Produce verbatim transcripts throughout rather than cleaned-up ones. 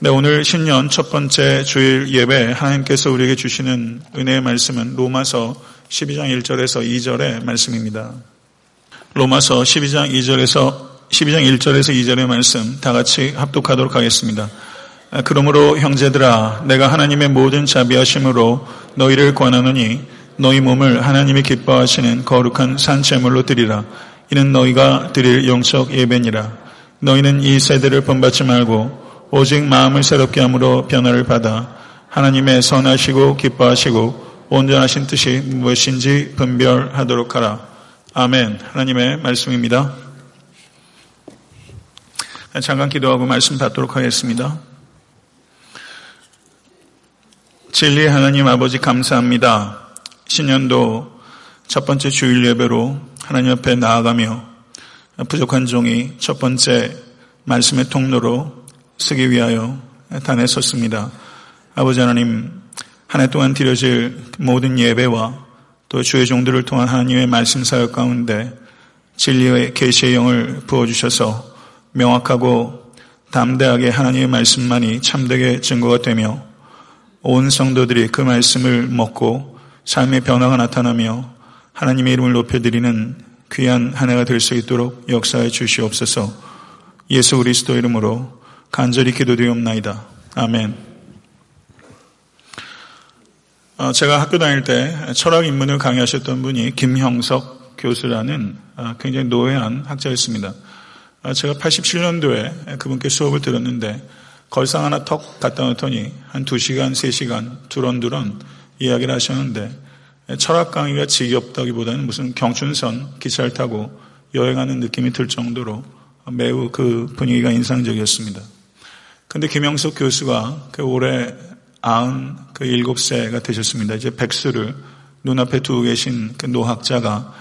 네, 오늘 신년 첫 번째 주일 예배 하나님께서 우리에게 주시는 은혜의 말씀은 로마서 십이 장 일 절에서 이 절의 말씀입니다. 로마서 십이 장 일 절에서 이절의 말씀 다 같이 합독하도록 하겠습니다. 그러므로 형제들아, 내가 하나님의 모든 자비하심으로 너희를 권하노니 너희 몸을 하나님이 기뻐하시는 거룩한 산제물로 드리라. 이는 너희가 드릴 영적 예배니라. 너희는 이 세대를 본받지 말고 오직 마음을 새롭게 함으로 변화를 받아 하나님의 선하시고 기뻐하시고 온전하신 뜻이 무엇인지 분별하도록 하라. 아멘. 하나님의 말씀입니다. 잠깐 기도하고 말씀 받도록 하겠습니다. 진리의 하나님 아버지, 감사합니다. 신년도 첫 번째 주일 예배로 하나님 앞에 나아가며 부족한 종이 첫 번째 말씀의 통로로 쓰기 위하여 단에 섰습니다. 아버지 하나님, 한 해 동안 드려질 모든 예배와 또 주의 종들을 통한 하나님의 말씀 사역 가운데 진리의 계시의 영을 부어주셔서 명확하고 담대하게 하나님의 말씀만이 참되게 증거가 되며 온 성도들이 그 말씀을 먹고 삶의 변화가 나타나며 하나님의 이름을 높여드리는 귀한 한 해가 될 수 있도록 역사해 주시옵소서. 예수 그리스도 이름으로 간절히 기도되옵나이다. 아멘. 제가 학교 다닐 때 철학 인문을 강의하셨던 분이 김형석 교수라는 굉장히 노회한 학자였습니다. 제가 팔십칠 년도에 그분께 수업을 들었는데 걸상 하나 턱 갖다 놓더니 한 두 시간, 세 시간 두런두런 이야기를 하셨는데 철학 강의가 지겹다기보다는 무슨 경춘선 기차를 타고 여행하는 느낌이 들 정도로 매우 그 분위기가 인상적이었습니다. 근데 김영석 교수가 그 올해 구십칠 세가 되셨습니다. 이제 백수를 눈앞에 두고 계신 그 노학자가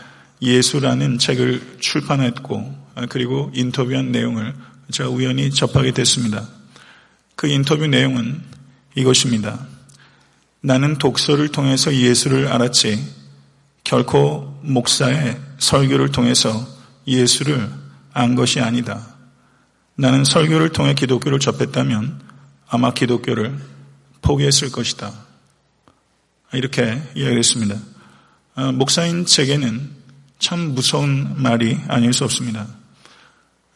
예수라는 책을 출판했고, 그리고 인터뷰한 내용을 제가 우연히 접하게 됐습니다. 그 인터뷰 내용은 이것입니다. 나는 독서를 통해서 예수를 알았지, 결코 목사의 설교를 통해서 예수를 안 것이 아니다. 나는 설교를 통해 기독교를 접했다면 아마 기독교를 포기했을 것이다. 이렇게 이야기를 했습니다. 아, 목사인 제게는 참 무서운 말이 아닐 수 없습니다.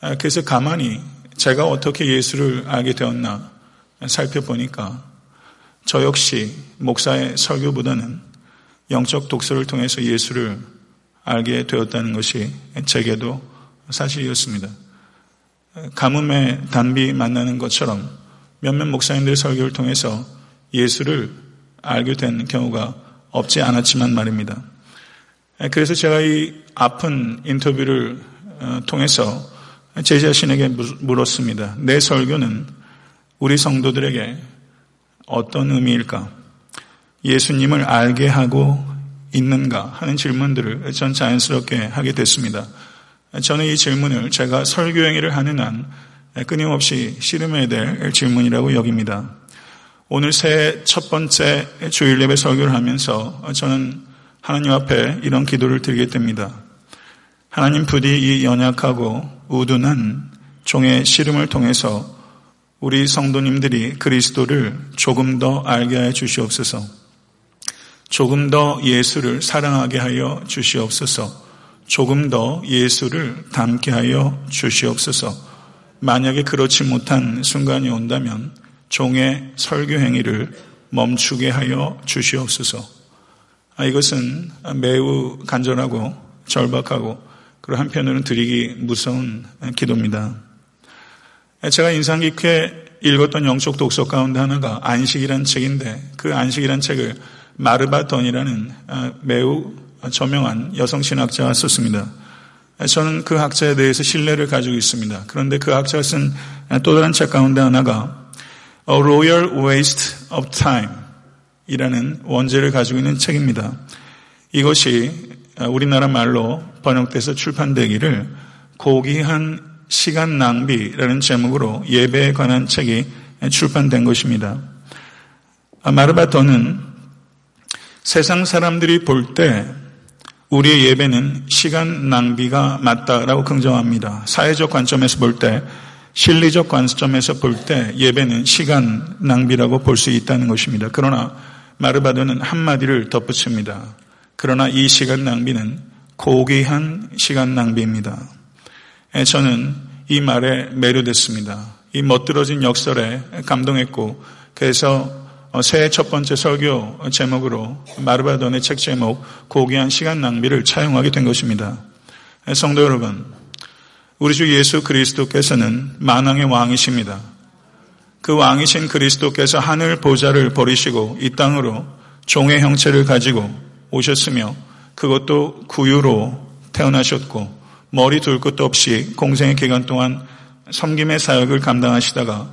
아, 그래서 가만히 제가 어떻게 예수를 알게 되었나 살펴보니까 저 역시 목사의 설교보다는 영적 독서를 통해서 예수를 알게 되었다는 것이 제게도 사실이었습니다. 가뭄에 단비 만나는 것처럼 몇몇 목사님들의 설교를 통해서 예수를 알게 된 경우가 없지 않았지만 말입니다. 그래서 제가 이 아픈 인터뷰를 통해서 제 자신에게 물었습니다. 내 설교는 우리 성도들에게 어떤 의미일까? 예수님을 알게 하고 있는가? 하는 질문들을 전 자연스럽게 하게 됐습니다. 저는 이 질문을 제가 설교 행위를 하는 한 끊임없이 씨름해야 될 질문이라고 여깁니다. 오늘 새해 첫 번째 주일 예배 설교를 하면서 저는 하나님 앞에 이런 기도를 드리게 됩니다. 하나님, 부디 이 연약하고 우둔한 종의 씨름을 통해서 우리 성도님들이 그리스도를 조금 더 알게 하여 주시옵소서. 조금 더 예수를 사랑하게 하여 주시옵소서. 조금 더 예수를 닮게 하여 주시옵소서. 만약에 그렇지 못한 순간이 온다면 종의 설교 행위를 멈추게 하여 주시옵소서. 이것은 매우 간절하고 절박하고 그리고 한편으로는 드리기 무서운 기도입니다. 제가 인상 깊게 읽었던 영적 독서 가운데 하나가 안식이란 책인데, 그 안식이란 책을 마르바 던이라는 매우 저명한 여성 신학자가 썼습니다. 저는 그 학자에 대해서 신뢰를 가지고 있습니다. 그런데 그 학자가 쓴 또 다른 책 가운데 하나가 A Royal Waste of Time 이라는 원제를 가지고 있는 책입니다. 이것이 우리나라 말로 번역돼서 출판되기를 고귀한 시간 낭비라는 제목으로 예배에 관한 책이 출판된 것입니다. 마르바 더는 세상 사람들이 볼 때 우리의 예배는 시간 낭비가 맞다라고 긍정합니다. 사회적 관점에서 볼 때 실리적 관점에서 볼 때 예배는 시간 낭비라고 볼 수 있다는 것입니다. 그러나 마르바도는 한마디를 덧붙입니다. 그러나 이 시간 낭비는 고귀한 시간 낭비입니다. 저는 이 말에 매료됐습니다. 이 멋들어진 역설에 감동했고, 그래서 새해 첫 번째 설교 제목으로 마르바돈의 책 제목 고귀한 시간 낭비를 차용하게 된 것입니다. 성도 여러분, 우리 주 예수 그리스도께서는 만왕의 왕이십니다. 그 왕이신 그리스도께서 하늘 보좌를 버리시고 이 땅으로 종의 형체를 가지고 오셨으며, 그것도 구유로 태어나셨고 머리 둘 것도 없이 공생의 기간 동안 섬김의 사역을 감당하시다가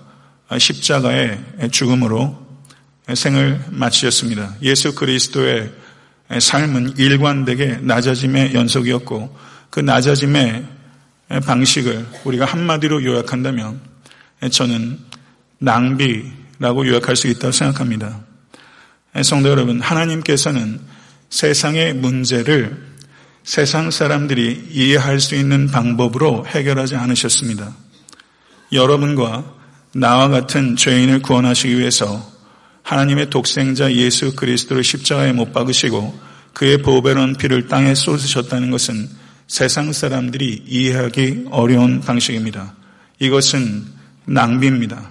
십자가의 죽음으로 생을 마치셨습니다. 예수 그리스도의 삶은 일관되게 낮아짐의 연속이었고, 그 낮아짐의 방식을 우리가 한마디로 요약한다면 저는 낭비라고 요약할 수 있다고 생각합니다. 성도 여러분, 하나님께서는 세상의 문제를 세상 사람들이 이해할 수 있는 방법으로 해결하지 않으셨습니다. 여러분과 나와 같은 죄인을 구원하시기 위해서 하나님의 독생자 예수 그리스도를 십자가에 못 박으시고 그의 보배로운 피를 땅에 쏟으셨다는 것은 세상 사람들이 이해하기 어려운 방식입니다. 이것은 낭비입니다.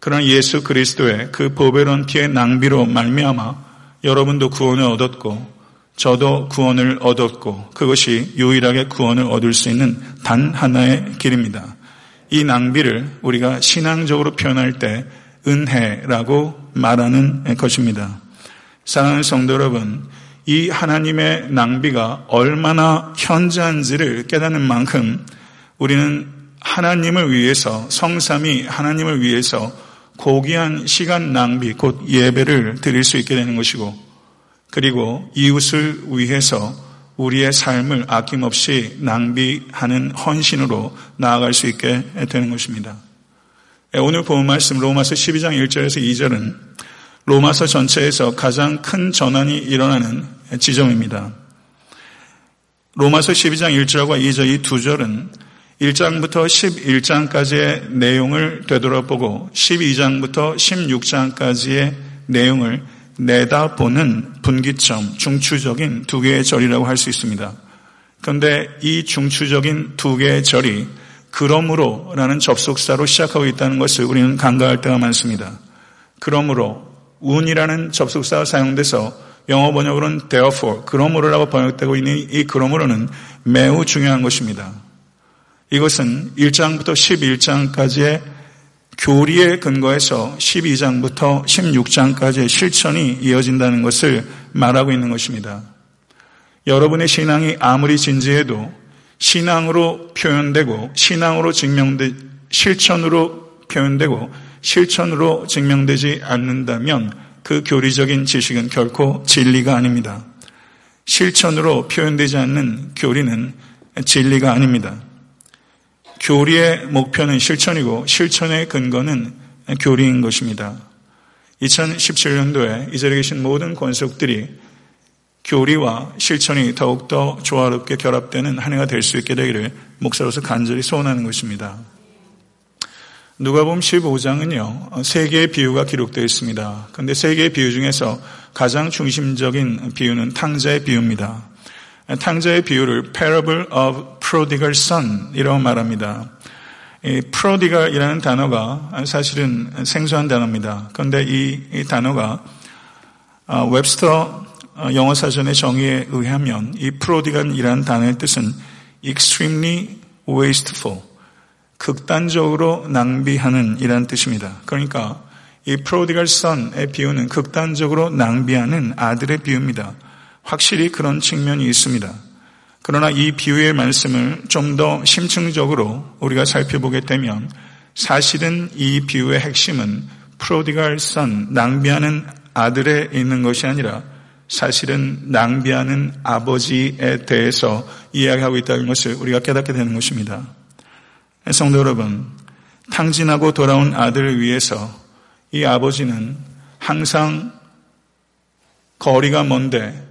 그러나 예수 그리스도의 그 보배로운 피의 낭비로 말미암아 여러분도 구원을 얻었고 저도 구원을 얻었고, 그것이 유일하게 구원을 얻을 수 있는 단 하나의 길입니다. 이 낭비를 우리가 신앙적으로 표현할 때 은혜라고 말하는 것입니다. 사랑하는 성도 여러분, 이 하나님의 낭비가 얼마나 현저한지를 깨닫는 만큼 우리는 하나님을 위해서, 성삼위 하나님을 위해서 고귀한 시간 낭비, 곧 예배를 드릴 수 있게 되는 것이고, 그리고 이웃을 위해서 우리의 삶을 아낌없이 낭비하는 헌신으로 나아갈 수 있게 되는 것입니다. 오늘 본 말씀 로마서 십이 장 일 절에서 이 절은 로마서 전체에서 가장 큰 전환이 일어나는 지점입니다. 로마서 십이 장 일 절과 이 절 이 두 절은 일 장부터 십일 장까지의 내용을 되돌아보고 십이 장부터 십육 장까지의 내용을 내다보는 분기점, 중추적인 두 개의 절이라고 할 수 있습니다. 그런데 이 중추적인 두 개의 절이 그러므로 라는 접속사로 시작하고 있다는 것을 우리는 간과할 때가 많습니다. 그러므로, 운이라는 접속사가 사용돼서 영어 번역으로는 therefore, 그러므로라고 번역되고 있는 이 그러므로는 매우 중요한 것입니다. 이것은 일 장부터 십일 장까지의 교리에 근거해서 십이 장부터 십육 장까지의 실천이 이어진다는 것을 말하고 있는 것입니다. 여러분의 신앙이 아무리 진지해도 신앙으로 표현되고 신앙으로 증명되 실천으로 표현되고 실천으로 증명되지 않는다면 그 교리적인 지식은 결코 진리가 아닙니다. 실천으로 표현되지 않는 교리는 진리가 아닙니다. 교리의 목표는 실천이고 실천의 근거는 교리인 것입니다. 이천십칠 년도에 이 자리에 계신 모든 권속들이 교리와 실천이 더욱더 조화롭게 결합되는 한 해가 될 수 있게 되기를 목사로서 간절히 소원하는 것입니다. 누가복음 십오 장은요, 세 개의 비유가 기록되어 있습니다. 그런데 세 개의 비유 중에서 가장 중심적인 비유는 탕자의 비유입니다. 탕자의 비유를 Parable of Prodigal Son이라고 말합니다. 이 prodigal이라는 단어가 사실은 생소한 단어입니다. 그런데 이, 이 단어가 아, 웹스터 영어 사전의 정의에 의하면 이 prodigal이라는 단어의 뜻은 extremely wasteful, 극단적으로 낭비하는 이라는 뜻입니다. 그러니까 이 prodigal son의 비유는 극단적으로 낭비하는 아들의 비유입니다. 확실히 그런 측면이 있습니다. 그러나 이 비유의 말씀을 좀 더 심층적으로 우리가 살펴보게 되면 사실은 이 비유의 핵심은 prodigal son, 낭비하는 아들에 있는 것이 아니라 사실은 낭비하는 아버지에 대해서 이야기하고 있다는 것을 우리가 깨닫게 되는 것입니다. 성도 여러분, 탕진하고 돌아온 아들을 위해서 이 아버지는 항상 거리가 먼데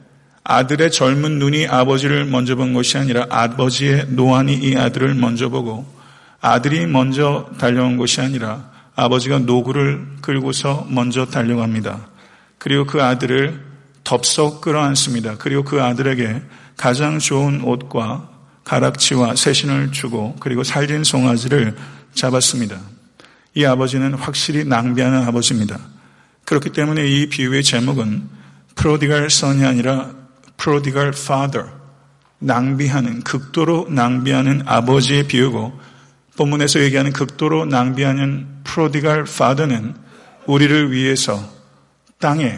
아들의 젊은 눈이 아버지를 먼저 본 것이 아니라 아버지의 노안이 이 아들을 먼저 보고 아들이 먼저 달려온 것이 아니라 아버지가 노구를 끌고서 먼저 달려갑니다. 그리고 그 아들을 덥석 끌어안습니다. 그리고 그 아들에게 가장 좋은 옷과 가락지와 새신을 주고 그리고 살진 송아지를 잡았습니다. 이 아버지는 확실히 낭비하는 아버지입니다. 그렇기 때문에 이 비유의 제목은 prodigal son이 아니라 prodigal father, 낭비하는, 극도로 낭비하는 아버지의 비유고, 본문에서 얘기하는 극도로 낭비하는 prodigal father는 우리를 위해서 땅에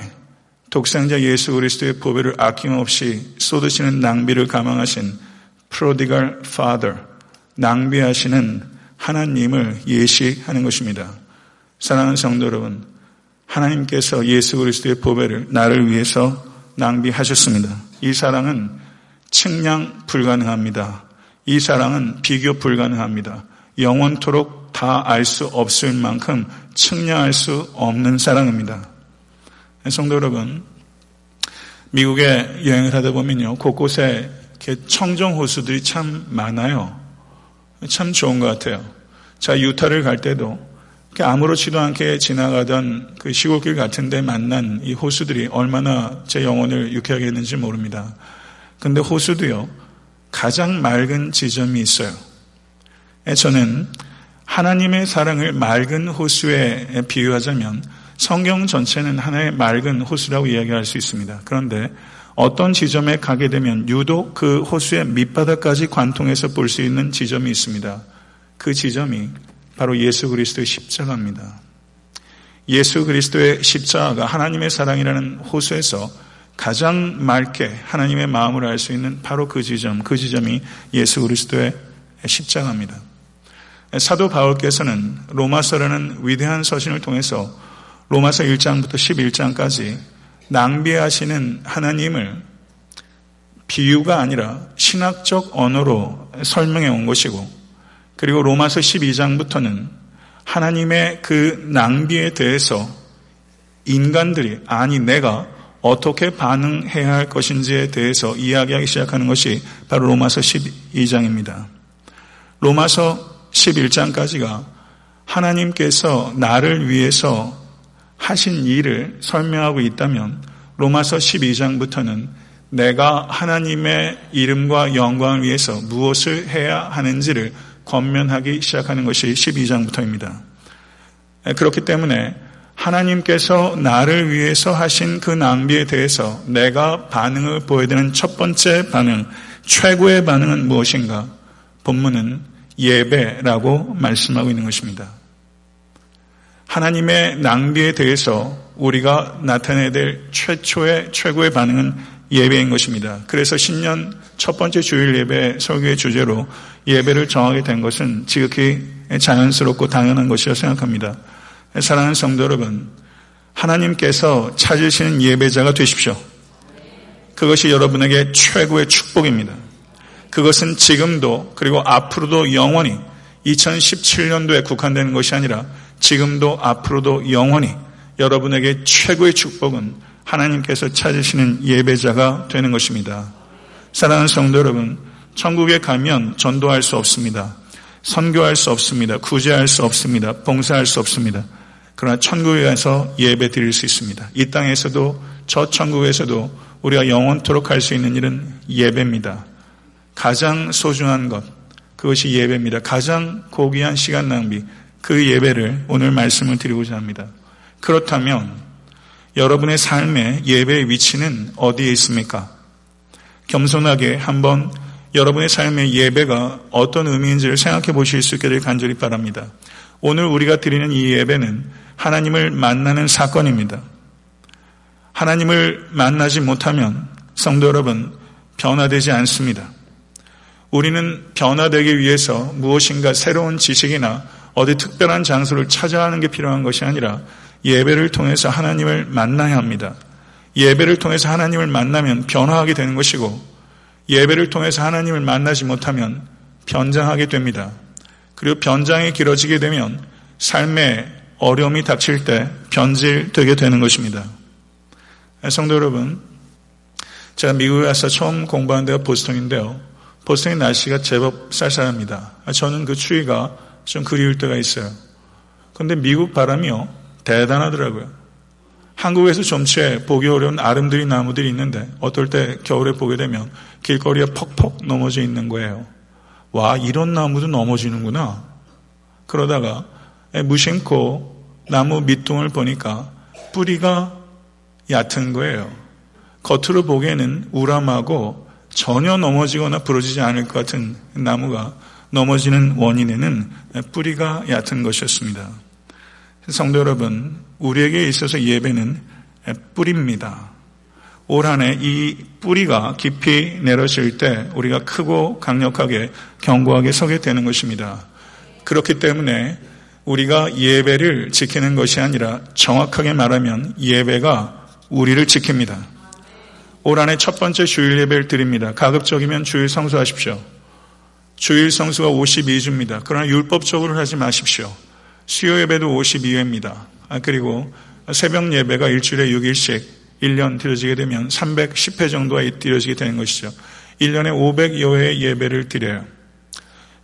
독생자 예수 그리스도의 보배를 아낌없이 쏟으시는 낭비를 감안하신 prodigal father, 낭비하시는 하나님을 예시하는 것입니다. 사랑하는 성도 여러분, 하나님께서 예수 그리스도의 보배를 나를 위해서 낭비하셨습니다. 이 사랑은 측량 불가능합니다. 이 사랑은 비교 불가능합니다. 영원토록 다 알 수 없을 만큼 측량할 수 없는 사랑입니다. 성도 여러분, 미국에 여행을 하다 보면요, 곳곳에 이렇게 청정 호수들이 참 많아요. 참 좋은 것 같아요. 자, 유타를 갈 때도 아무렇지도 않게 지나가던 그 시골길 같은데 만난 이 호수들이 얼마나 제 영혼을 유쾌하게 했는지 모릅니다. 근데 호수도요, 가장 맑은 지점이 있어요. 저는 하나님의 사랑을 맑은 호수에 비유하자면 성경 전체는 하나의 맑은 호수라고 이야기할 수 있습니다. 그런데 어떤 지점에 가게 되면 유독 그 호수의 밑바닥까지 관통해서 볼 수 있는 지점이 있습니다. 그 지점이 바로 예수 그리스도의 십자가입니다. 예수 그리스도의 십자가가 하나님의 사랑이라는 호수에서 가장 맑게 하나님의 마음을 알 수 있는 바로 그 지점, 그 지점이 예수 그리스도의 십자가입니다. 사도 바울께서는 로마서라는 위대한 서신을 통해서 로마서 일 장부터 십일 장까지 낭비하시는 하나님을 비유가 아니라 신학적 언어로 설명해 온 것이고, 그리고 로마서 십이 장부터는 하나님의 그 낭비에 대해서 인간들이, 아니 내가 어떻게 반응해야 할 것인지에 대해서 이야기하기 시작하는 것이 바로 로마서 십이 장입니다. 로마서 십일 장까지가 하나님께서 나를 위해서 하신 일을 설명하고 있다면, 로마서 십이 장부터는 내가 하나님의 이름과 영광을 위해서 무엇을 해야 하는지를 권면하기 시작하는 것이 십이 장부터입니다. 그렇기 때문에 하나님께서 나를 위해서 하신 그 낭비에 대해서 내가 반응을 보여야 되는 첫 번째 반응, 최고의 반응은 무엇인가? 본문은 예배라고 말씀하고 있는 것입니다. 하나님의 낭비에 대해서 우리가 나타내야 될 최초의, 최고의 반응은 예배인 것입니다. 그래서 신년 첫 번째 주일 예배 설교의 주제로 예배를 정하게 된 것은 지극히 자연스럽고 당연한 것이라 생각합니다. 사랑하는 성도 여러분, 하나님께서 찾으시는 예배자가 되십시오. 그것이 여러분에게 최고의 축복입니다. 그것은 지금도, 그리고 앞으로도 영원히, 이천십칠 년도에 국한되는 것이 아니라 지금도 앞으로도 영원히 여러분에게 최고의 축복은 하나님께서 찾으시는 예배자가 되는 것입니다. 사랑하는 성도 여러분, 천국에 가면 전도할 수 없습니다. 선교할 수 없습니다. 구제할 수 없습니다. 봉사할 수 없습니다. 그러나 천국에 가서 예배 드릴 수 있습니다. 이 땅에서도, 저 천국에서도 우리가 영원토록 할 수 있는 일은 예배입니다. 가장 소중한 것, 그것이 예배입니다. 가장 고귀한 시간 낭비, 그 예배를 오늘 말씀을 드리고자 합니다. 그렇다면 여러분의 삶의 예배의 위치는 어디에 있습니까? 겸손하게 한번 여러분의 삶의 예배가 어떤 의미인지를 생각해 보실 수 있기를 간절히 바랍니다. 오늘 우리가 드리는 이 예배는 하나님을 만나는 사건입니다. 하나님을 만나지 못하면 성도 여러분, 변화되지 않습니다. 우리는 변화되기 위해서 무엇인가 새로운 지식이나 어디 특별한 장소를 찾아야 하는 게 필요한 것이 아니라 예배를 통해서 하나님을 만나야 합니다. 예배를 통해서 하나님을 만나면 변화하게 되는 것이고, 예배를 통해서 하나님을 만나지 못하면 변장하게 됩니다. 그리고 변장이 길어지게 되면 삶에 어려움이 닥칠 때 변질되게 되는 것입니다. 성도 여러분, 제가 미국에 와서 처음 공부한 데가 보스턴인데요, 보스턴의 날씨가 제법 쌀쌀합니다. 저는 그 추위가 좀 그리울 때가 있어요. 그런데 미국 바람이요 대단하더라고요. 한국에서 점치에 보기 어려운 아름드리 나무들이 있는데 어떨 때 겨울에 보게 되면 길거리에 퍽퍽 넘어져 있는 거예요. 와, 이런 나무도 넘어지는구나. 그러다가 무심코 나무 밑둥을 보니까 뿌리가 얕은 거예요. 겉으로 보기에는 우람하고 전혀 넘어지거나 부러지지 않을 것 같은 나무가 넘어지는 원인에는 뿌리가 얕은 것이었습니다. 성도 여러분, 우리에게 있어서 예배는 뿌리입니다. 올 한 해 이 뿌리가 깊이 내려질 때 우리가 크고 강력하게 견고하게 서게 되는 것입니다. 그렇기 때문에 우리가 예배를 지키는 것이 아니라 정확하게 말하면 예배가 우리를 지킵니다. 올 한 해 첫 번째 주일 예배를 드립니다. 가급적이면 주일 성수하십시오. 주일 성수가 오십이 주입니다. 그러나 율법적으로 하지 마십시오. 수요 예배도 오십이 회입니다. 아, 그리고 새벽 예배가 일주일에 육 일씩 일 년 드려지게 되면 삼백십 회 정도가 드려지게 되는 것이죠. 일 년에 오백여 회의 예배를 드려요.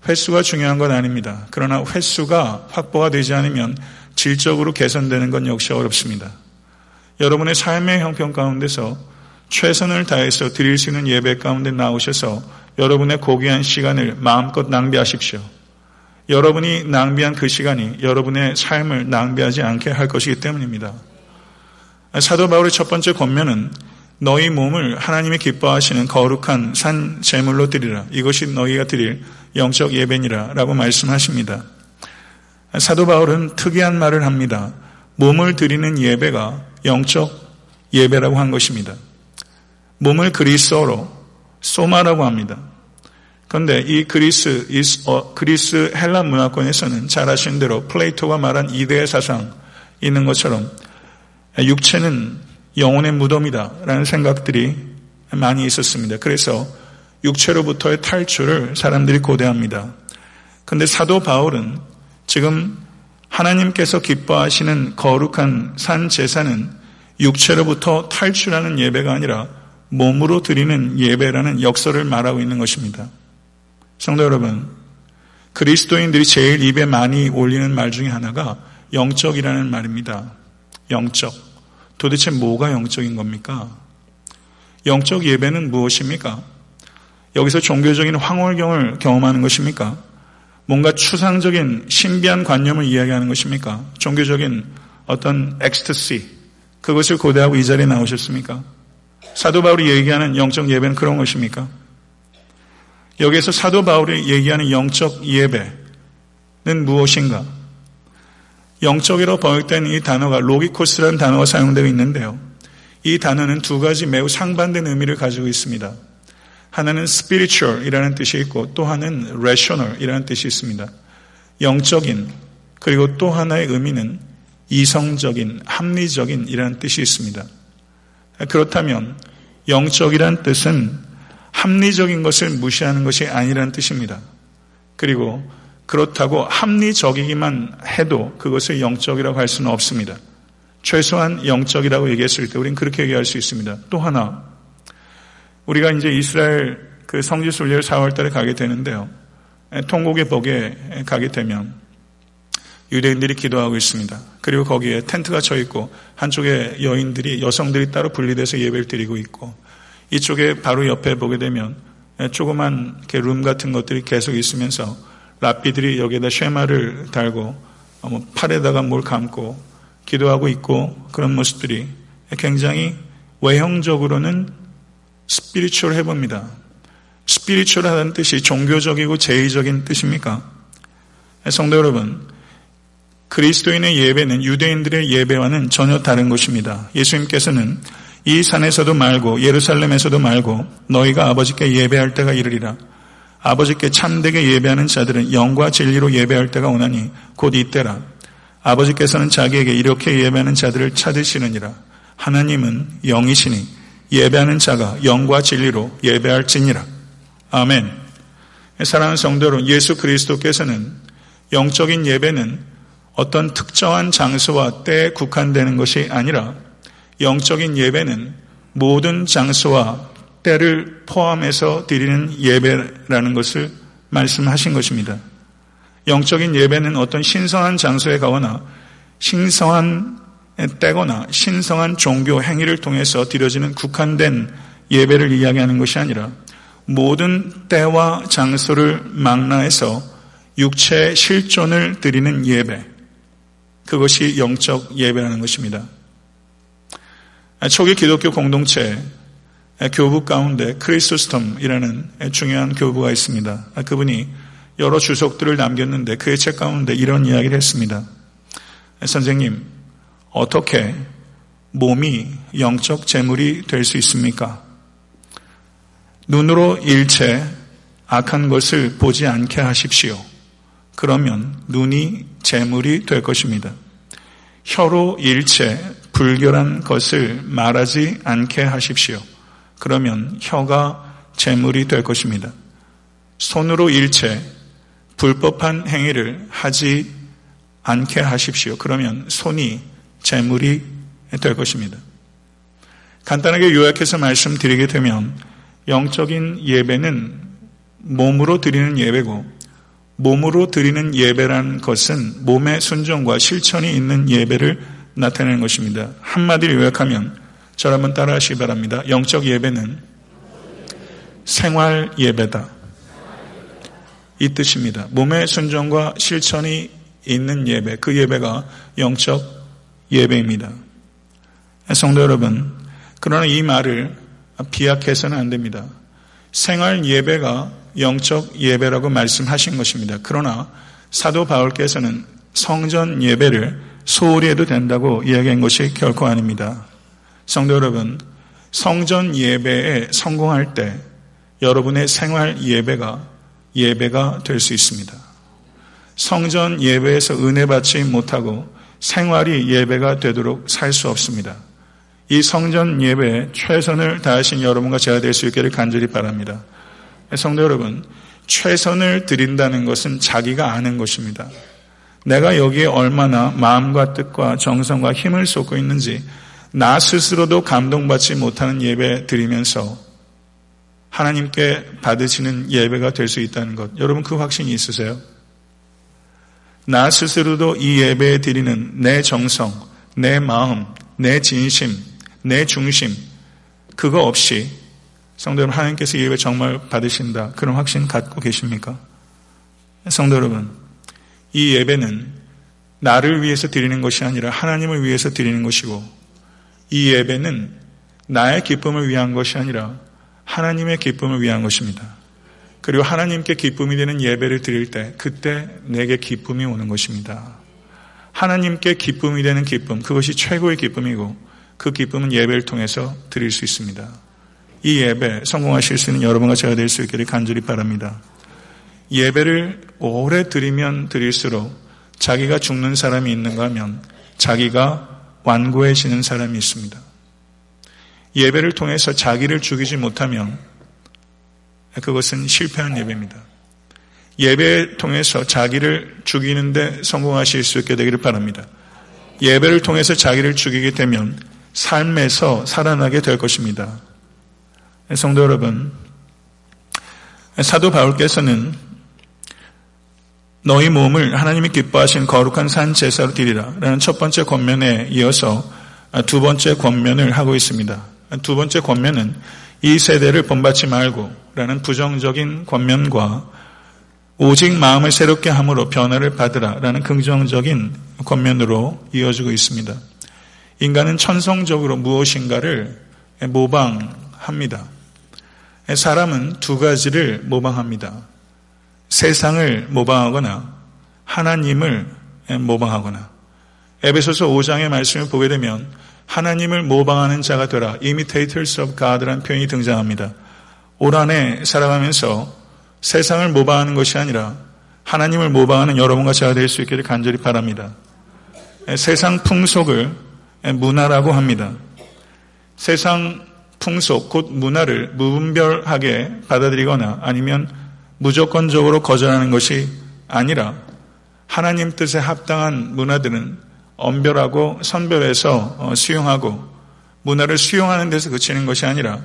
횟수가 중요한 건 아닙니다. 그러나 횟수가 확보가 되지 않으면 질적으로 개선되는 건 역시 어렵습니다. 여러분의 삶의 형편 가운데서 최선을 다해서 드릴 수 있는 예배 가운데 나오셔서 여러분의 고귀한 시간을 마음껏 낭비하십시오. 여러분이 낭비한 그 시간이 여러분의 삶을 낭비하지 않게 할 것이기 때문입니다. 사도 바울의 첫 번째 권면은 너희 몸을 하나님이 기뻐하시는 거룩한 산 제물로 드리라. 이것이 너희가 드릴 영적 예배니라 라고 말씀하십니다. 사도 바울은 특이한 말을 합니다. 몸을 드리는 예배가 영적 예배라고 한 것입니다. 몸을 그리스어로 소마라고 합니다. 그런데 이 그리스, 이, 어, 그리스 헬라 문화권에서는 잘 아시는 대로 플레이토가 말한 이데의 사상 있는 것처럼 육체는 영혼의 무덤이다 라는 생각들이 많이 있었습니다. 그래서 육체로부터의 탈출을 사람들이 고대합니다. 그런데 사도 바울은 지금 하나님께서 기뻐하시는 거룩한 산 제사는 육체로부터 탈출하는 예배가 아니라 몸으로 드리는 예배라는 역설을 말하고 있는 것입니다. 성도 여러분, 그리스도인들이 제일 입에 많이 올리는 말 중에 하나가 영적이라는 말입니다. 영적. 도대체 뭐가 영적인 겁니까? 영적 예배는 무엇입니까? 여기서 종교적인 황홀경을 경험하는 것입니까? 뭔가 추상적인 신비한 관념을 이야기하는 것입니까? 종교적인 어떤 엑스터시, 그것을 고대하고 이 자리에 나오셨습니까? 사도 바울이 얘기하는 영적 예배는 그런 것입니까? 여기에서 사도 바울이 얘기하는 영적 예배는 무엇인가? 영적으로 번역된 이 단어가 로기코스라는 단어가 사용되고 있는데요. 이 단어는 두 가지 매우 상반된 의미를 가지고 있습니다. 하나는 spiritual이라는 뜻이 있고 또 하나는 rational이라는 뜻이 있습니다. 영적인, 그리고 또 하나의 의미는 이성적인, 합리적인이라는 뜻이 있습니다. 그렇다면 영적이란 뜻은 합리적인 것을 무시하는 것이 아니라는 뜻입니다. 그리고 그렇다고 합리적이기만 해도 그것을 영적이라고 할 수는 없습니다. 최소한 영적이라고 얘기했을 때 우린 그렇게 얘기할 수 있습니다. 또 하나, 우리가 이제 이스라엘 그 성지순례를 사월 달에 가게 되는데요. 통곡의 벽에 가게 되면 유대인들이 기도하고 있습니다. 그리고 거기에 텐트가 쳐 있고 한쪽에 여인들이, 여성들이 따로 분리돼서 예배를 드리고 있고 이쪽에 바로 옆에 보게 되면 조그만 이렇게 룸 같은 것들이 계속 있으면서 랍비들이 여기에다 쉐마를 달고 뭐 팔에다가 뭘 감고 기도하고 있고 그런 모습들이 굉장히 외형적으로는 스피리추얼해 보입니다. 스피리추얼하다는 뜻이 종교적이고 제의적인 뜻입니까? 성도 여러분, 그리스도인의 예배는 유대인들의 예배와는 전혀 다른 것입니다. 예수님께서는 이 산에서도 말고 예루살렘에서도 말고 너희가 아버지께 예배할 때가 이르리라. 아버지께 참되게 예배하는 자들은 영과 진리로 예배할 때가 오나니 곧 이때라. 아버지께서는 자기에게 이렇게 예배하는 자들을 찾으시느니라. 하나님은 영이시니 예배하는 자가 영과 진리로 예배할지니라. 아멘. 사랑하는 성도 여러분, 예수 그리스도께서는 영적인 예배는 어떤 특정한 장소와 때에 국한되는 것이 아니라 영적인 예배는 모든 장소와 때를 포함해서 드리는 예배라는 것을 말씀하신 것입니다. 영적인 예배는 어떤 신성한 장소에 가거나 신성한 때거나 신성한 종교 행위를 통해서 드려지는 국한된 예배를 이야기하는 것이 아니라 모든 때와 장소를 망라해서 육체의 실존을 드리는 예배, 그것이 영적 예배라는 것입니다. 초기 기독교 공동체 교부 가운데 크리스토스톰이라는 중요한 교부가 있습니다. 그분이 여러 주석들을 남겼는데 그의 책 가운데 이런 이야기를 했습니다. 선생님, 어떻게 몸이 영적 재물이 될 수 있습니까? 눈으로 일체 악한 것을 보지 않게 하십시오. 그러면 눈이 재물이 될 것입니다. 혀로 일체 불결한 것을 말하지 않게 하십시오. 그러면 혀가 재물이 될 것입니다. 손으로 일체 불법한 행위를 하지 않게 하십시오. 그러면 손이 재물이 될 것입니다. 간단하게 요약해서 말씀드리게 되면 영적인 예배는 몸으로 드리는 예배고, 몸으로 드리는 예배란 것은 몸의 순종과 실천이 있는 예배를 나타내는 것입니다. 한마디로 요약하면 저를 한번 따라하시기 바랍니다. 영적 예배는 생활 예배다, 이 뜻입니다. 몸의 순종과 실천이 있는 예배, 그 예배가 영적 예배입니다. 성도 여러분, 그러나 이 말을 비약해서는 안 됩니다. 생활 예배가 영적 예배라고 말씀하신 것입니다. 그러나 사도 바울께서는 성전 예배를 소홀히 해도 된다고 이야기한 것이 결코 아닙니다. 성도 여러분, 성전 예배에 성공할 때 여러분의 생활 예배가 예배가 될 수 있습니다. 성전 예배에서 은혜 받지 못하고 생활이 예배가 되도록 살 수 없습니다. 이 성전 예배에 최선을 다하신 여러분과 제가 될 수 있기를 간절히 바랍니다. 성도 여러분, 최선을 드린다는 것은 자기가 아는 것입니다. 내가 여기에 얼마나 마음과 뜻과 정성과 힘을 쏟고 있는지 나 스스로도 감동받지 못하는 예배 드리면서 하나님께 받으시는 예배가 될 수 있다는 것, 여러분 그 확신이 있으세요? 나 스스로도 이 예배에 드리는 내 정성, 내 마음, 내 진심, 내 중심, 그거 없이 성도 여러분, 하나님께서 예배 정말 받으신다, 그런 확신 갖고 계십니까? 성도 여러분, 이 예배는 나를 위해서 드리는 것이 아니라 하나님을 위해서 드리는 것이고, 이 예배는 나의 기쁨을 위한 것이 아니라 하나님의 기쁨을 위한 것입니다. 그리고 하나님께 기쁨이 되는 예배를 드릴 때 그때 내게 기쁨이 오는 것입니다. 하나님께 기쁨이 되는 기쁨, 그것이 최고의 기쁨이고 그 기쁨은 예배를 통해서 드릴 수 있습니다. 이 예배 성공하실 수 있는 여러분과 제가 될 수 있기를 간절히 바랍니다. 예배를 오래 드리면 드릴수록 자기가 죽는 사람이 있는가 하면 자기가 완고해지는 사람이 있습니다. 예배를 통해서 자기를 죽이지 못하면 그것은 실패한 예배입니다. 예배를 통해서 자기를 죽이는데 성공하실 수 있게 되기를 바랍니다. 예배를 통해서 자기를 죽이게 되면 삶에서 살아나게 될 것입니다. 성도 여러분, 사도 바울께서는 너희 몸을 하나님이 기뻐하신 거룩한 산 제사로 드리라 라는 첫 번째 권면에 이어서 두 번째 권면을 하고 있습니다. 두 번째 권면은 이 세대를 본받지 말고 라는 부정적인 권면과 오직 마음을 새롭게 함으로 변화를 받으라 라는 긍정적인 권면으로 이어지고 있습니다. 인간은 천성적으로 무엇인가를 모방합니다. 사람은 두 가지를 모방합니다. 세상을 모방하거나 하나님을 모방하거나. 에베소서 오 장의 말씀을 보게 되면 하나님을 모방하는 자가 되라, imitators of God라는 표현이 등장합니다. 올 한 해 살아가면서 세상을 모방하는 것이 아니라 하나님을 모방하는 여러분과 제가 될 수 있기를 간절히 바랍니다. 세상 풍속을 문화라고 합니다. 세상 풍속, 곧 문화를 무분별하게 받아들이거나 아니면 무조건적으로 거절하는 것이 아니라 하나님 뜻에 합당한 문화들은 엄별하고 선별해서 수용하고 문화를 수용하는 데서 그치는 것이 아니라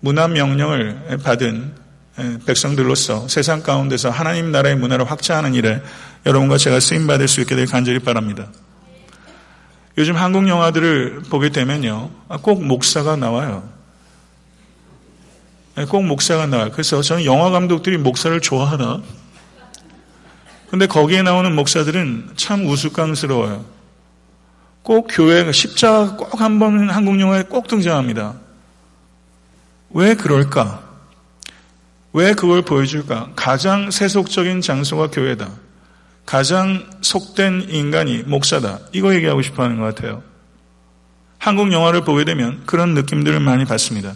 문화 명령을 받은 백성들로서 세상 가운데서 하나님 나라의 문화를 확장하는 일에 여러분과 제가 쓰임받을 수 있게 될 간절히 바랍니다. 요즘 한국 영화들을 보게 되면요, 꼭 목사가 나와요. 꼭 목사가 나와요. 그래서 저는 영화 감독들이 목사를 좋아하나? 근데 거기에 나오는 목사들은 참 우스꽝스러워요. 꼭 교회, 십자가 꼭 한 번 한국 영화에 꼭 등장합니다. 왜 그럴까? 왜 그걸 보여줄까? 가장 세속적인 장소가 교회다. 가장 속된 인간이 목사다. 이거 얘기하고 싶어하는 것 같아요. 한국 영화를 보게 되면 그런 느낌들을 많이 받습니다.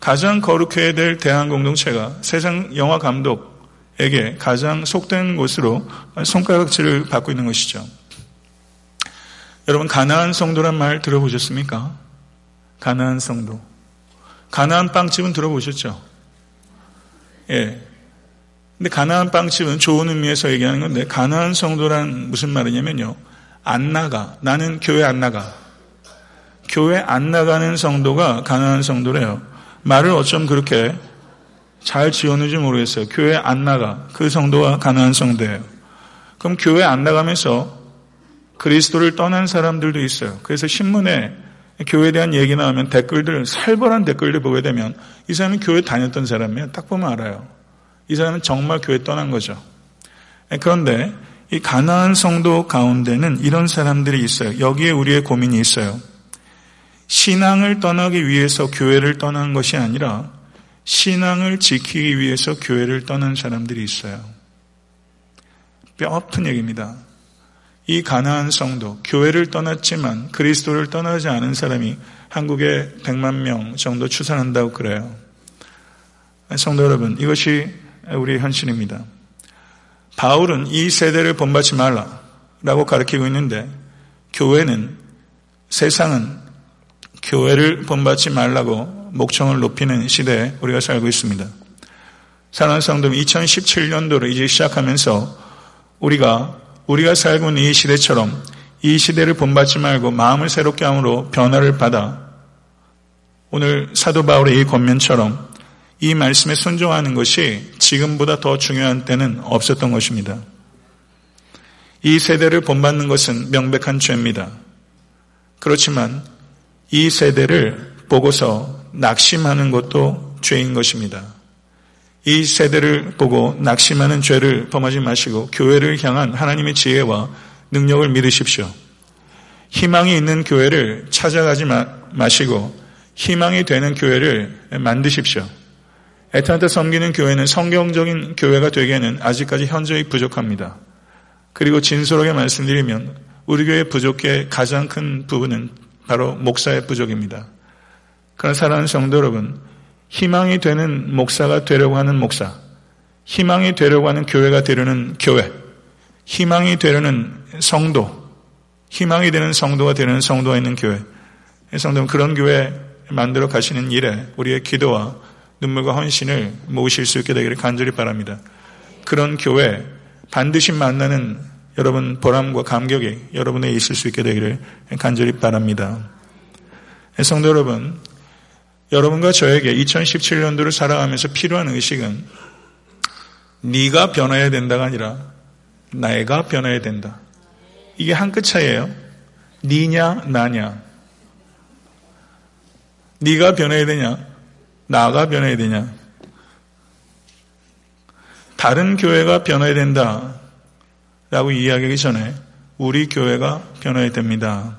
가장 거룩해야 될 대한 공동체가 세상 영화 감독에게 가장 속된 곳으로 손가락질을 받고 있는 것이죠. 여러분, 가나안 성도란 말 들어보셨습니까? 가나안 성도. 가나안 빵집은 들어보셨죠? 예. 근데 가나안 빵집은 좋은 의미에서 얘기하는 건데, 가나안 성도란 무슨 말이냐면요, 안 나가. 나는 교회 안 나가. 교회 안 나가는 성도가 가나안 성도래요. 말을 어쩜 그렇게 잘 지었는지 모르겠어요. 교회 안 나가. 그 성도가 가나안 성도예요. 그럼 교회 안 나가면서 그리스도를 떠난 사람들도 있어요. 그래서 신문에 교회에 대한 얘기 나오면 댓글들, 살벌한 댓글들 보게 되면 이 사람이 교회 다녔던 사람이에요. 딱 보면 알아요. 이 사람은 정말 교회 떠난 거죠. 그런데 이 가나안 성도 가운데는 이런 사람들이 있어요. 여기에 우리의 고민이 있어요. 신앙을 떠나기 위해서 교회를 떠난 것이 아니라 신앙을 지키기 위해서 교회를 떠난 사람들이 있어요. 뼈아픈 얘기입니다. 이 가나안 성도, 교회를 떠났지만 그리스도를 떠나지 않은 사람이 한국에 백만 명 정도 추산한다고 그래요. 성도 여러분, 이것이 우리의 현실입니다. 바울은 이 세대를 본받지 말라라고 가르치고 있는데, 교회는, 세상은 교회를 본받지 말라고 목청을 높이는 시대에 우리가 살고 있습니다. 사랑하는 성도, 이천십칠 년도를 이제 시작하면서 우리가 우리가 살고 있는 이 시대처럼 이 시대를 본받지 말고 마음을 새롭게 함으로 변화를 받아, 오늘 사도 바울의 이 권면처럼 이 말씀에 순종하는 것이 지금보다 더 중요한 때는 없었던 것입니다. 이 세대를 본받는 것은 명백한 죄입니다. 그렇지만 이 세대를 보고서 낙심하는 것도 죄인 것입니다. 이 세대를 보고 낙심하는 죄를 범하지 마시고 교회를 향한 하나님의 지혜와 능력을 믿으십시오. 희망이 있는 교회를 찾아가지 마시고 희망이 되는 교회를 만드십시오. 애타한테 섬기는 교회는 성경적인 교회가 되기에는 아직까지 현저히 부족합니다. 그리고 진솔하게 말씀드리면 우리 교회 부족의 가장 큰 부분은 바로 목사의 부족입니다. 그러나 사랑하는 성도 여러분, 희망이 되는 목사가 되려고 하는 목사, 희망이 되려고 하는 교회가 되려는 교회, 희망이 되려는 성도, 희망이 되는 성도가 되려는 성도가 있는 교회, 성도는 그런 교회 만들어 가시는 일에 우리의 기도와 눈물과 헌신을 모으실 수 있게 되기를 간절히 바랍니다. 그런 교회 반드시 만나는 여러분 보람과 감격이 여러분에게 있을 수 있게 되기를 간절히 바랍니다. 성도 여러분, 여러분과 저에게 이천십칠 년도를 살아가면서 필요한 의식은 네가 변화해야 된다가 아니라 나가 변화해야 된다. 이게 한 끗 차이예요. 네냐 나냐. 네가 변화해야 되냐, 나가 변해야 되냐. 다른 교회가 변해야 된다라고 이야기하기 전에 우리 교회가 변해야 됩니다.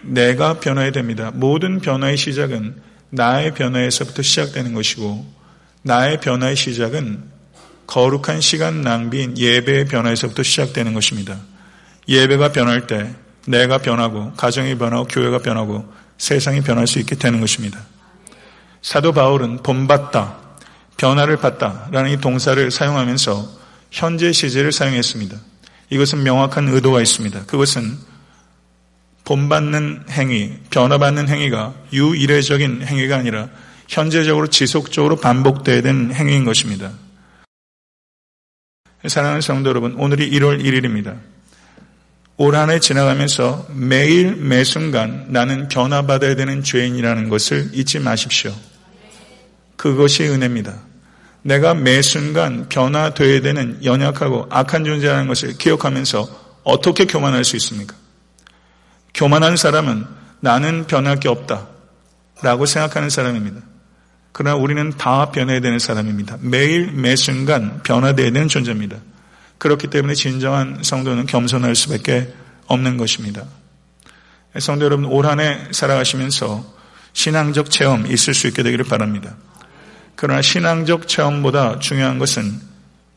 내가 변해야 됩니다. 모든 변화의 시작은 나의 변화에서부터 시작되는 것이고, 나의 변화의 시작은 거룩한 시간 낭비인 예배의 변화에서부터 시작되는 것입니다. 예배가 변할 때 내가 변하고, 가정이 변하고, 교회가 변하고, 세상이 변할 수 있게 되는 것입니다. 사도 바울은 본받다, 변화를 받다라는 이 동사를 사용하면서 현재 시제를 사용했습니다. 이것은 명확한 의도가 있습니다. 그것은 본받는 행위, 변화받는 행위가 유일회적인 행위가 아니라 현재적으로 지속적으로 반복되어야 되는 행위인 것입니다. 사랑하는 성도 여러분, 오늘이 일월 일일입니다. 올 한 해 지나가면서 매일 매순간 나는 변화받아야 되는 죄인이라는 것을 잊지 마십시오. 그것이 은혜입니다. 내가 매 순간 변화되어야 되는 연약하고 악한 존재라는 것을 기억하면서 어떻게 교만할 수 있습니까? 교만한 사람은 나는 변할 게 없다 라고 생각하는 사람입니다. 그러나 우리는 다 변해야 되는 사람입니다. 매일 매 순간 변화되어야 되는 존재입니다. 그렇기 때문에 진정한 성도는 겸손할 수밖에 없는 것입니다. 성도 여러분, 올 한 해 살아가시면서 신앙적 체험 있을 수 있게 되기를 바랍니다. 그러나 신앙적 체험보다 중요한 것은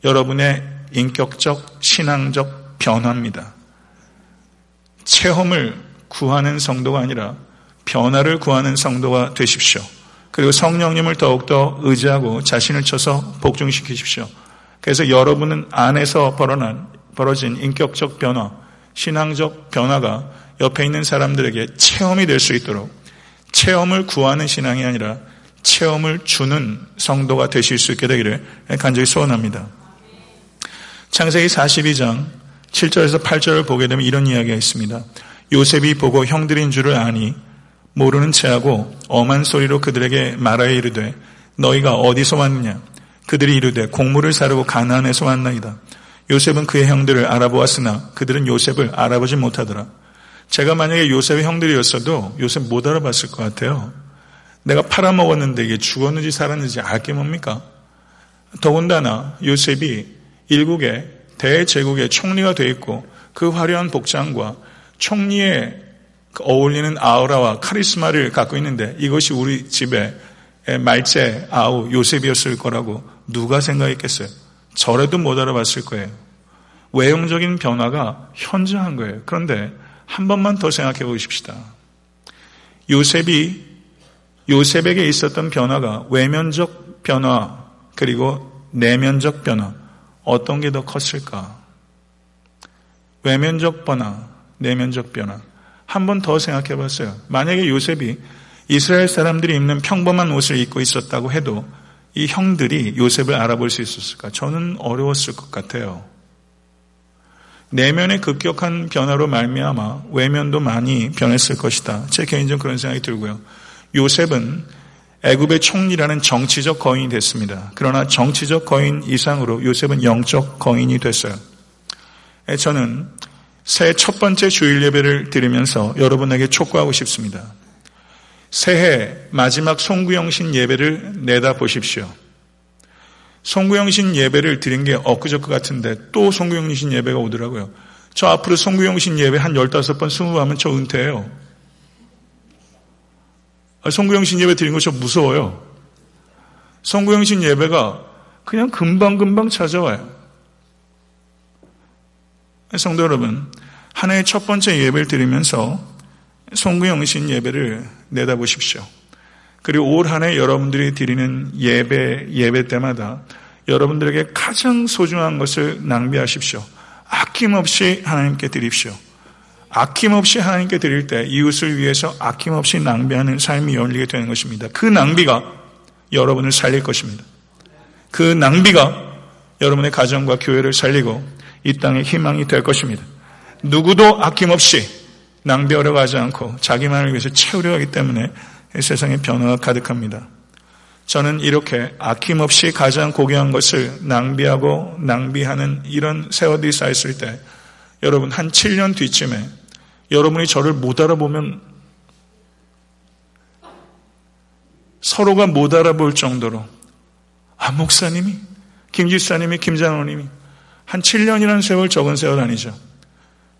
여러분의 인격적 신앙적 변화입니다. 체험을 구하는 성도가 아니라 변화를 구하는 성도가 되십시오. 그리고 성령님을 더욱더 의지하고 자신을 쳐서 복종시키십시오. 그래서 여러분은 안에서 벌어난, 벌어진 인격적 변화, 신앙적 변화가 옆에 있는 사람들에게 체험이 될 수 있도록 체험을 구하는 신앙이 아니라 체험을 주는 성도가 되실 수 있게 되기를 간절히 소원합니다. 창세기 사십이 장 칠 절에서 팔 절을 보게 되면 이런 이야기가 있습니다. 요셉이 보고 형들인 줄을 아니 모르는 체하고 엄한 소리로 그들에게 말하여 이르되 너희가 어디서 왔느냐? 그들이 이르되 곡물을 사려고 가나안에서 왔나이다. 요셉은 그의 형들을 알아보았으나 그들은 요셉을 알아보지 못하더라. 제가 만약에 요셉의 형들이었어도 요셉 못 알아봤을 것 같아요. 내가 팔아먹었는데 이게 죽었는지 살았는지 알게 뭡니까? 더군다나 요셉이 일국의 대제국의 총리가 돼 있고 그 화려한 복장과 총리의 어울리는 아우라와 카리스마를 갖고 있는데 이것이 우리 집에 말제 아우 요셉이었을 거라고 누가 생각했겠어요? 저라도 못 알아봤을 거예요. 외형적인 변화가 현저한 거예요. 그런데 한 번만 더 생각해 보십시다. 요셉이 요셉에게 있었던 변화가 외면적 변화 그리고 내면적 변화 어떤 게 더 컸을까? 외면적 변화, 내면적 변화 한 번 더 생각해 봤어요. 만약에 요셉이 이스라엘 사람들이 입는 평범한 옷을 입고 있었다고 해도 이 형들이 요셉을 알아볼 수 있었을까? 저는 어려웠을 것 같아요. 내면의 급격한 변화로 말미암아 외면도 많이 변했을 것이다. 제 개인적으로 그런 생각이 들고요. 요셉은 애굽의 총리라는 정치적 거인이 됐습니다. 그러나 정치적 거인 이상으로 요셉은 영적 거인이 됐어요. 저는 새해 첫 번째 주일 예배를 드리면서 여러분에게 촉구하고 싶습니다. 새해 마지막 송구영신 예배를 내다보십시오. 송구영신 예배를 드린 게 엊그저께 같은데 또 송구영신 예배가 오더라고요. 저 앞으로 송구영신 예배 한 열다섯 번, 스무 번 하면 저 은퇴해요. 송구영신 예배 드린 거 저 무서워요. 송구영신 예배가 그냥 금방금방 찾아와요. 성도 여러분, 한 해의 첫 번째 예배를 드리면서 송구영신 예배를 내다보십시오. 그리고 올 한 해 여러분들이 드리는 예배, 예배 때마다 여러분들에게 가장 소중한 것을 낭비하십시오. 아낌없이 하나님께 드립시오. 아낌없이 하나님께 드릴 때 이웃을 위해서 아낌없이 낭비하는 삶이 열리게 되는 것입니다. 그 낭비가 여러분을 살릴 것입니다. 그 낭비가 여러분의 가정과 교회를 살리고 이 땅의 희망이 될 것입니다. 누구도 아낌없이 낭비하려고 하지 않고 자기만을 위해서 채우려 하기 때문에 세상에 변화가 가득합니다. 저는 이렇게 아낌없이 가장 고귀한 것을 낭비하고 낭비하는 이런 세월이 쌓였을 때 여러분 한 칠 년 뒤쯤에 여러분이 저를 못 알아보면 서로가 못 알아볼 정도로 아 목사님이, 김 집사님이, 김장로님이 한 칠 년이라는 세월 적은 세월 아니죠.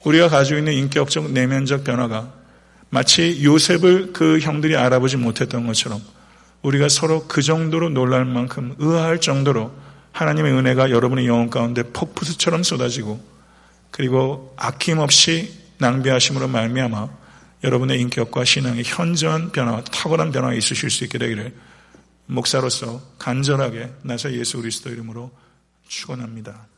우리가 가지고 있는 인격적 내면적 변화가 마치 요셉을 그 형들이 알아보지 못했던 것처럼 우리가 서로 그 정도로 놀랄 만큼 의아할 정도로 하나님의 은혜가 여러분의 영혼 가운데 폭포수처럼 쏟아지고 그리고 아낌없이 낭비하심으로 말미암아 여러분의 인격과 신앙의 현저한 변화와 탁월한 변화가 있으실 수 있게 되기를 목사로서 간절하게 나사 예수 그리스도 이름으로 축원합니다.